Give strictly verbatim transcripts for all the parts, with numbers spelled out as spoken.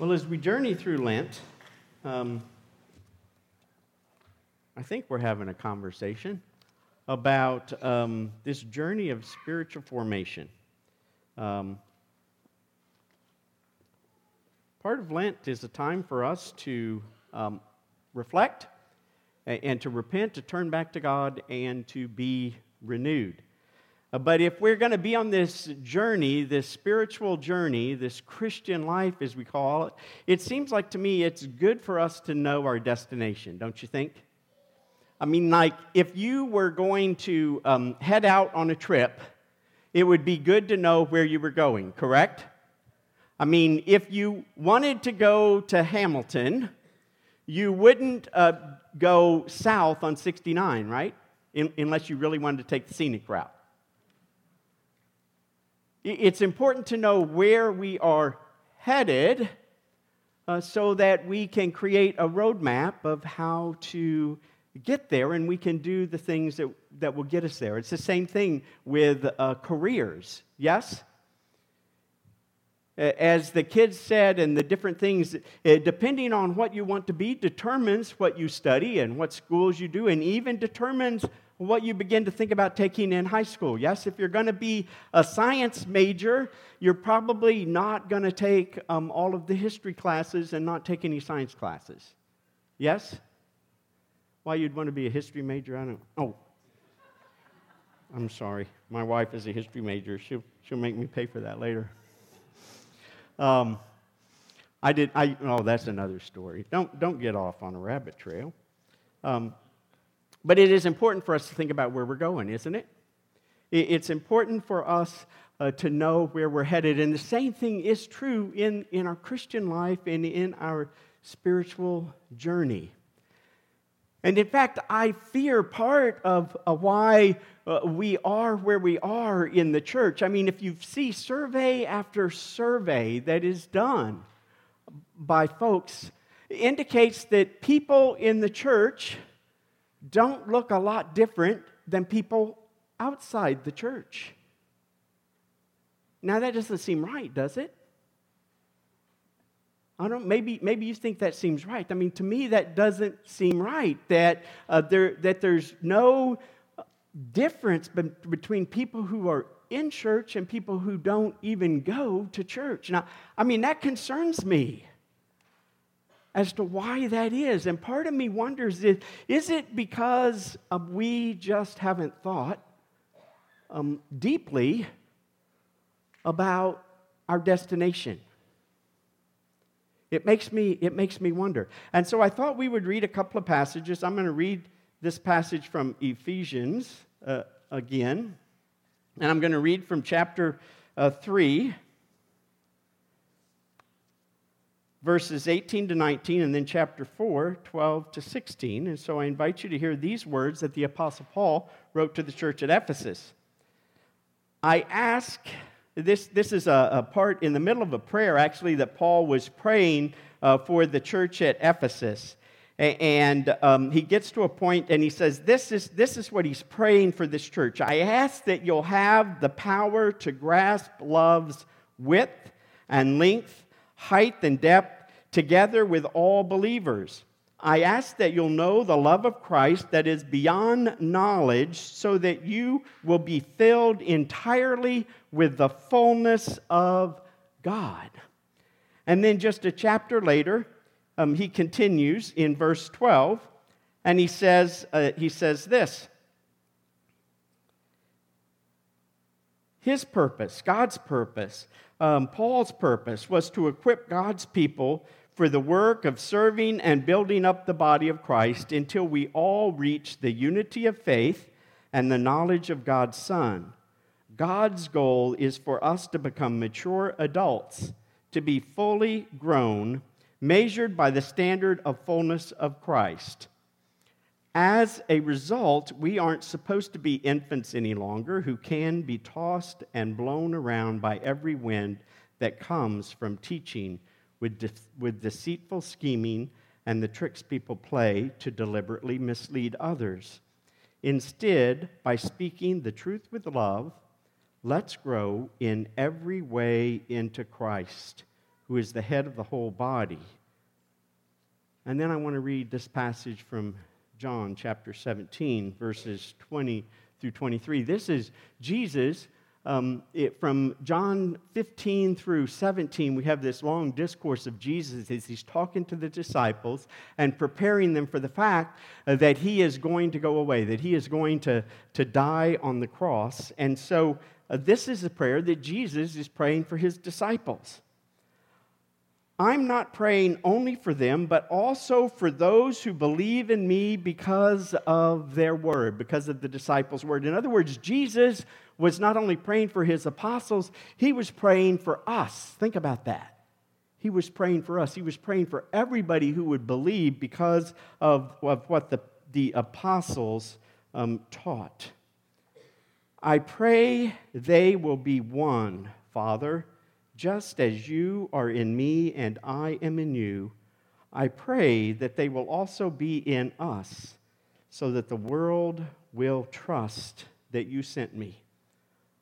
Well, as we journey through Lent, um, I think we're having a conversation about um, this journey of spiritual formation. Um, part of Lent is a time for us to um, reflect and to repent, to turn back to God, and to be renewed. But if we're going to be on this journey, this spiritual journey, this Christian life, as we call it, it seems like to me it's good for us to know our destination, don't you think? I mean, like, if you were going to um, head out on a trip, it would be good to know where you were going, correct? I mean, if you wanted to go to Hamilton, you wouldn't uh, go south on sixty-nine, right? In- unless you really wanted to take the scenic route. It's important to know where we are headed uh, so that we can create a roadmap of how to get there, and we can do the things that, that will get us there. It's the same thing with uh, careers, yes? As the kids said, and the different things, depending on what you want to be determines what you study and what schools you do, and even determines what you begin to think about taking in high school. Yes, if you're going to be a science major, you're probably not going to take um, all of the history classes and not take any science classes. Yes? Why you'd want to be a history major, I don't know. Oh, I'm sorry. My wife is a history major. She'll, she'll make me pay for that later. Um, I did, I, oh, that's another story. Don't, don't get off on a rabbit trail. Um, But it is important for us to think about where we're going, isn't it? It's important for us uh, to know where we're headed. And the same thing is true in, in our Christian life and in our spiritual journey. And in fact, I fear part of uh, why uh, we are where we are in the church. I mean, if you see survey after survey that is done by folks, it indicates that people in the church don't look a lot different than people outside the church. Now, that doesn't seem right, does it? I don't. Maybe maybe you think that seems right. I mean, to me, that doesn't seem right. That uh, there that there's no difference be- between people who are in church and people who don't even go to church. Now, I mean, that concerns me as to why that is. And part of me wonders, is, is it because uh, we just haven't thought um, deeply about our destination? It makes me, it makes me wonder. And so I thought we would read a couple of passages. I'm going to read this passage from Ephesians uh, again. And I'm going to read from chapter uh, three. Verses eighteen to nineteen, and then chapter four, twelve to sixteen. And so I invite you to hear these words that the Apostle Paul wrote to the church at Ephesus. I ask, this, this is a, a part in the middle of a prayer, actually, that Paul was praying uh, for the church at Ephesus. A- and um, he gets to a point, and he says, this is, this is what he's praying for this church. I ask that you'll have the power to grasp love's width and length, height and depth, together with all believers. I ask that you'll know the love of Christ that is beyond knowledge, so that you will be filled entirely with the fullness of God. And then just a chapter later, um, he continues in verse twelve, and he says, uh, he says this. His purpose, God's purpose, um, Paul's purpose, was to equip God's people for the work of serving and building up the body of Christ until we all reach the unity of faith and the knowledge of God's Son. God's goal is for us to become mature adults, to be fully grown, measured by the standard of fullness of Christ. As a result, we aren't supposed to be infants any longer who can be tossed and blown around by every wind that comes from teaching with de- with deceitful scheming and the tricks people play to deliberately mislead others. Instead, by speaking the truth with love, let's grow in every way into Christ, who is the head of the whole body. And then I want to read this passage from John chapter seventeen, verses twenty through twenty-three. This is Jesus. Um, it, from John fifteen through seventeen, we have this long discourse of Jesus as he's talking to the disciples and preparing them for the fact uh, that he is going to go away, that he is going to, to die on the cross. And so uh, this is a prayer that Jesus is praying for his disciples. I'm not praying only for them, but also for those who believe in me because of their word, because of the disciples' word. In other words, Jesus was not only praying for his apostles, he was praying for us. Think about that. He was praying for us. He was praying for everybody who would believe because of, of what the, the apostles um, taught. I pray they will be one, Father. Just as you are in me and I am in you, I pray that they will also be in us, so that the world will trust that you sent me.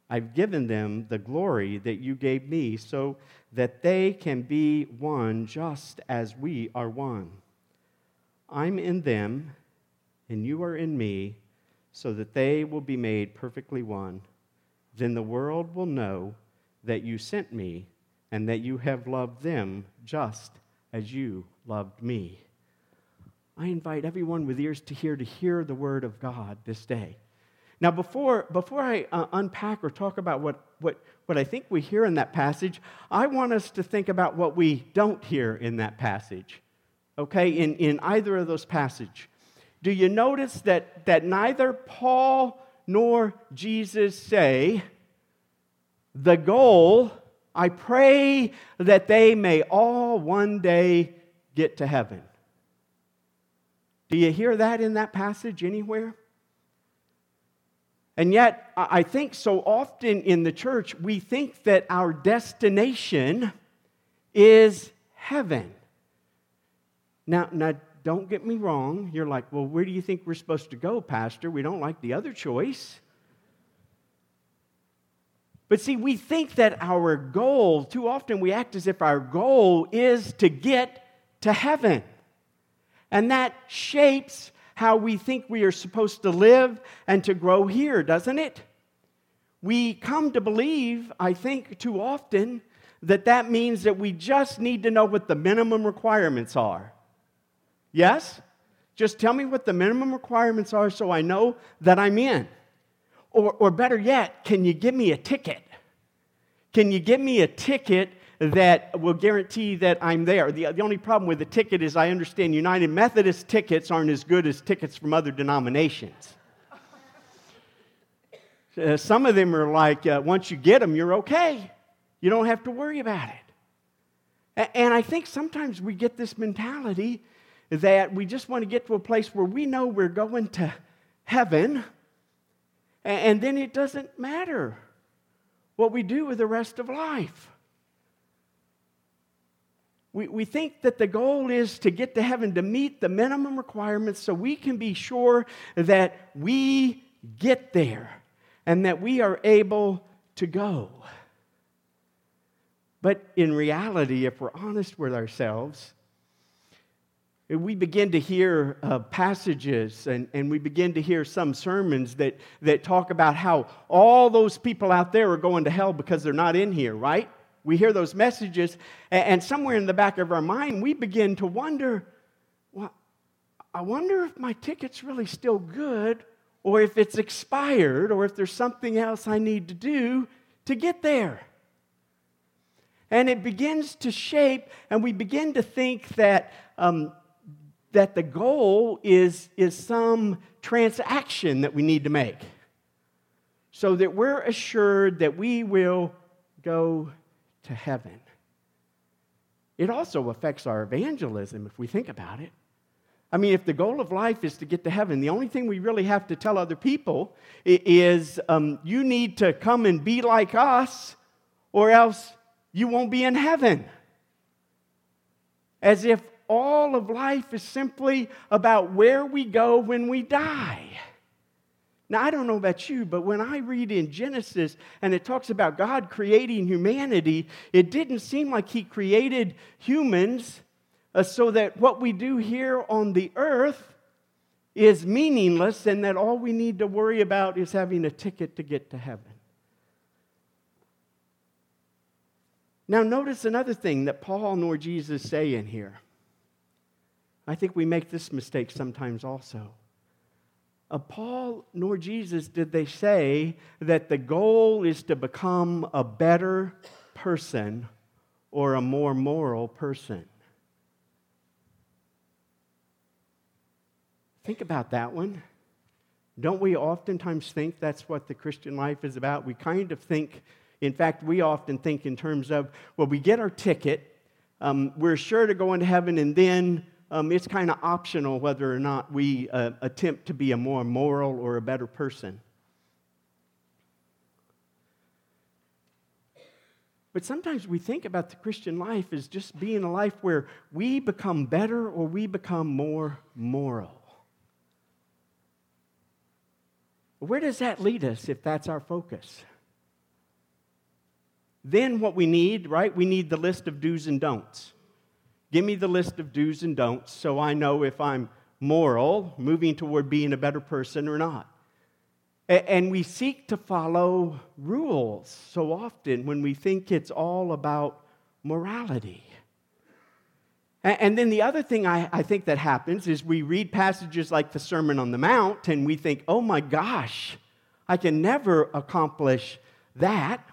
I've given them the glory that you gave me, so that they can be one just as we are one. I'm in them, and you are in me, so that they will be made perfectly one. Then the world will know that you sent me, and that you have loved them just as you loved me. I invite everyone with ears to hear to hear the word of God this day. Now, before before I uh, unpack or talk about what, what, what I think we hear in that passage, I want us to think about what we don't hear in that passage, okay, in, in either of those passages. Do you notice that, that neither Paul nor Jesus say, the goal, I pray that they may all one day get to heaven. Do you hear that in that passage anywhere? And yet, I think so often in the church, we think that our destination is heaven. Now, now don't get me wrong. You're like, well, where do you think we're supposed to go, Pastor? We don't like the other choice. But see, we think that our goal, too often we act as if our goal is to get to heaven. And that shapes how we think we are supposed to live and to grow here, doesn't it? We come to believe, I think too often, that that means that we just need to know what the minimum requirements are. Yes? Just tell me what the minimum requirements are so I know that I'm in. Or, or better yet, can you give me a ticket? Can you give me a ticket that will guarantee that I'm there? The, the only problem with the ticket is I understand United Methodist tickets aren't as good as tickets from other denominations. uh, some of them are like, uh, once you get them, you're okay. You don't have to worry about it. A- and I think sometimes we get this mentality that we just want to get to a place where we know we're going to heaven. And then it doesn't matter what we do with the rest of life. We, we think that the goal is to get to heaven, to meet the minimum requirements so we can be sure that we get there and that we are able to go. But in reality, if we're honest with ourselves, we begin to hear uh, passages and, and we begin to hear some sermons that, that talk about how all those people out there are going to hell because they're not in here, right? We hear those messages, and, and somewhere in the back of our mind, we begin to wonder, well, I wonder if my ticket's really still good, or if it's expired, or if there's something else I need to do to get there. And it begins to shape, and we begin to think that um, that the goal is, is some transaction that we need to make so that we're assured that we will go to heaven. It also affects our evangelism if we think about it. I mean, if the goal of life is to get to heaven, the only thing we really have to tell other people is um, you need to come and be like us or else you won't be in heaven. As if all of life is simply about where we go when we die. Now, I don't know about you, but when I read in Genesis and it talks about God creating humanity, it didn't seem like he created humans uh, so that what we do here on the earth is meaningless and that all we need to worry about is having a ticket to get to heaven. Now, notice another thing that Paul nor Jesus say in here. I think we make this mistake sometimes also. Uh, Paul nor Jesus did they say that the goal is to become a better person or a more moral person. Think about that one. Don't we oftentimes think that's what the Christian life is about? We kind of think, in fact, we often think in terms of, well, we get our ticket, um, we're sure to go into heaven, and then Um, it's kind of optional whether or not we uh, attempt to be a more moral or a better person. But sometimes we think about the Christian life as just being a life where we become better or we become more moral. Where does that lead us if that's our focus? Then what we need, right? We need the list of do's and don'ts. Give me the list of do's and don'ts so I know if I'm moral, moving toward being a better person or not. And we seek to follow rules so often when we think it's all about morality. And then the other thing I think that happens is we read passages like the Sermon on the Mount and we think, oh my gosh, I can never accomplish that.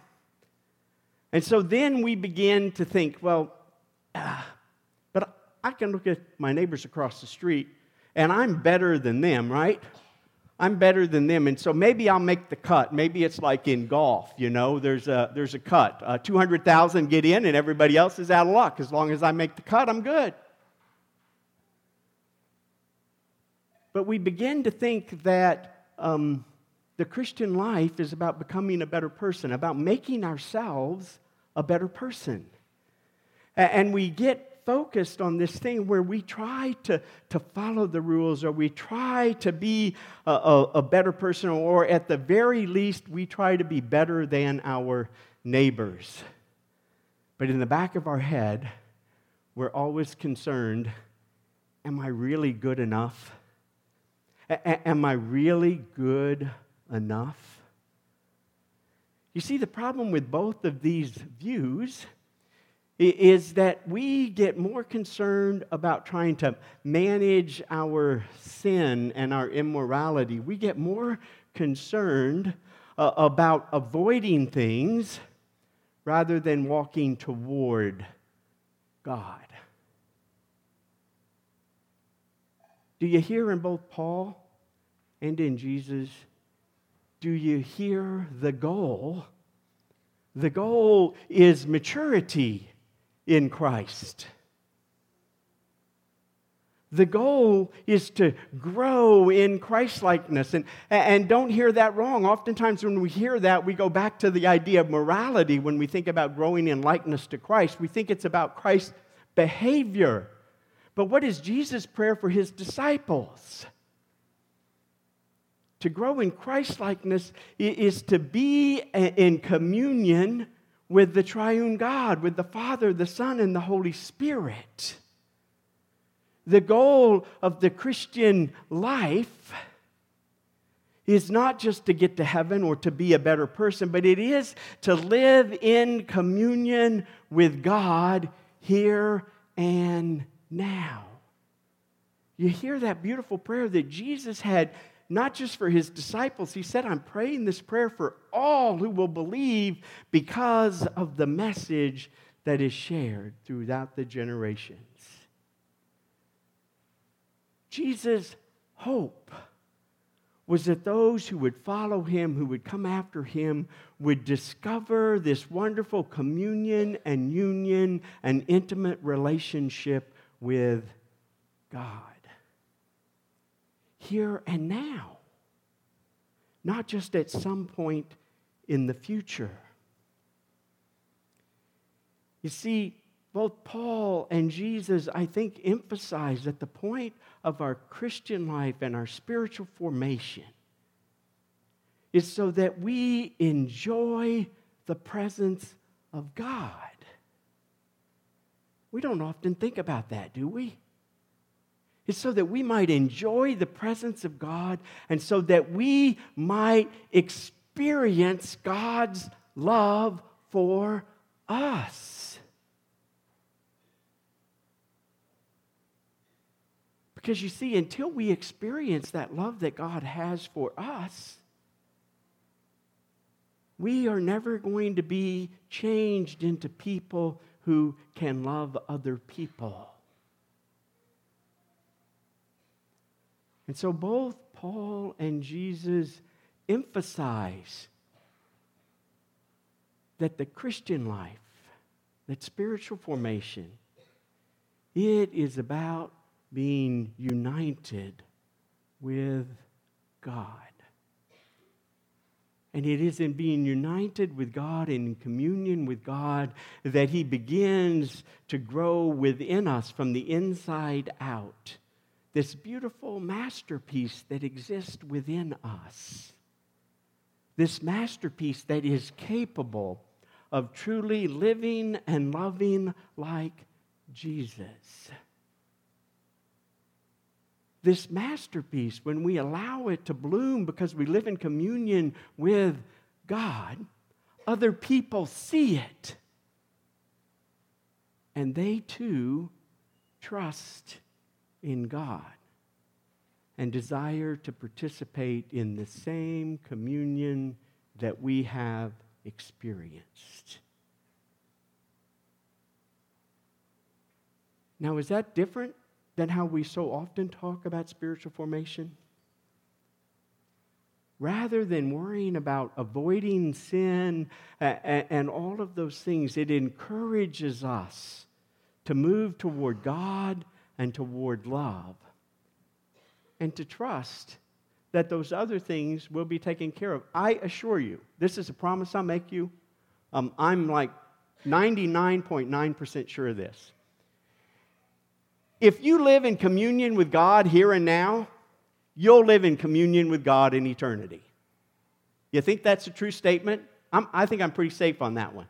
And so then we begin to think, well, uh, I can look at my neighbors across the street, and I'm better than them, right? I'm better than them, and so maybe I'll make the cut. Maybe it's like in golf, you know, there's a there's a cut. Uh, two hundred thousand get in, and everybody else is out of luck. As long as I make the cut, I'm good. But we begin to think that um, the Christian life is about becoming a better person, about making ourselves a better person. And we get focused on this thing where we try to, to follow the rules, or we try to be a, a, a better person, or at the very least, we try to be better than our neighbors. But in the back of our head, we're always concerned, am I really good enough? A- am I really good enough? You see, the problem with both of these views is that we get more concerned about trying to manage our sin and our immorality. We get more concerned uh, about avoiding things rather than walking toward God. Do you hear in both Paul and in Jesus, do you hear the goal? The goal is maturity in Christ. The goal is to grow in Christlikeness. And, and don't hear that wrong. Oftentimes when we hear that, we go back to the idea of morality when we think about growing in likeness to Christ. We think it's about Christ's behavior. But what is Jesus' prayer for his disciples? To grow in Christlikeness is to be in communion with the triune God, with the Father, the Son, and the Holy Spirit. The goal of the Christian life is not just to get to heaven or to be a better person, but it is to live in communion with God here and now. You hear that beautiful prayer that Jesus had, not just for his disciples. He said, I'm praying this prayer for all who will believe because of the message that is shared throughout the generations. Jesus' hope was that those who would follow him, who would come after him, would discover this wonderful communion and union and intimate relationship with God. Here and now, not just at some point in the future. You see, both Paul and Jesus, I think, emphasize that the point of our Christian life and our spiritual formation is so that we enjoy the presence of God. We don't often think about that, do we? It's so that we might enjoy the presence of God and so that we might experience God's love for us. Because you see, until we experience that love that God has for us, we are never going to be changed into people who can love other people. And so both Paul and Jesus emphasize that the Christian life, that spiritual formation, it is about being united with God. And it is in being united with God, in communion with God, that He begins to grow within us from the inside out. This beautiful masterpiece that exists within us. This masterpiece that is capable of truly living and loving like Jesus. This masterpiece, when we allow it to bloom because we live in communion with God, other people see it. And they too trust in God and desire to participate in the same communion that we have experienced. Now, is that different than how we so often talk about spiritual formation? Rather than worrying about avoiding sin and all of those things, it encourages us to move toward God and toward love, and to trust that those other things will be taken care of. I assure you, this is a promise I make you. Um, I'm like ninety-nine point nine percent sure of this. If you live in communion with God here and now, you'll live in communion with God in eternity. You think that's a true statement? I'm, I think I'm pretty safe on that one.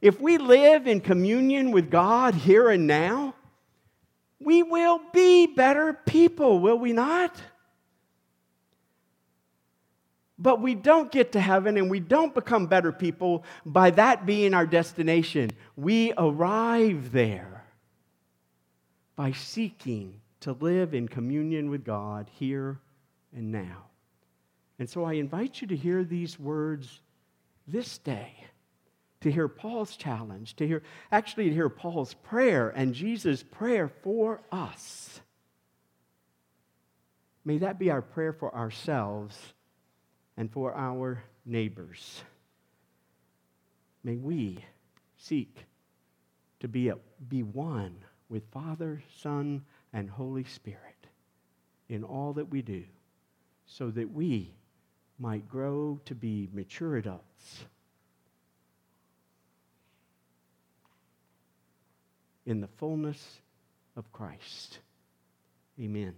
If we live in communion with God here and now, we will be better people, will we not? But we don't get to heaven and we don't become better people by that being our destination. We arrive there by seeking to live in communion with God here and now. And so I invite you to hear these words this day. To hear Paul's challenge, to hear, actually to hear Paul's prayer and Jesus' prayer for us. May that be our prayer for ourselves and for our neighbors. May we seek to be, a, be one with Father, Son, and Holy Spirit in all that we do, so that we might grow to be mature adults in the fullness of Christ. Amen.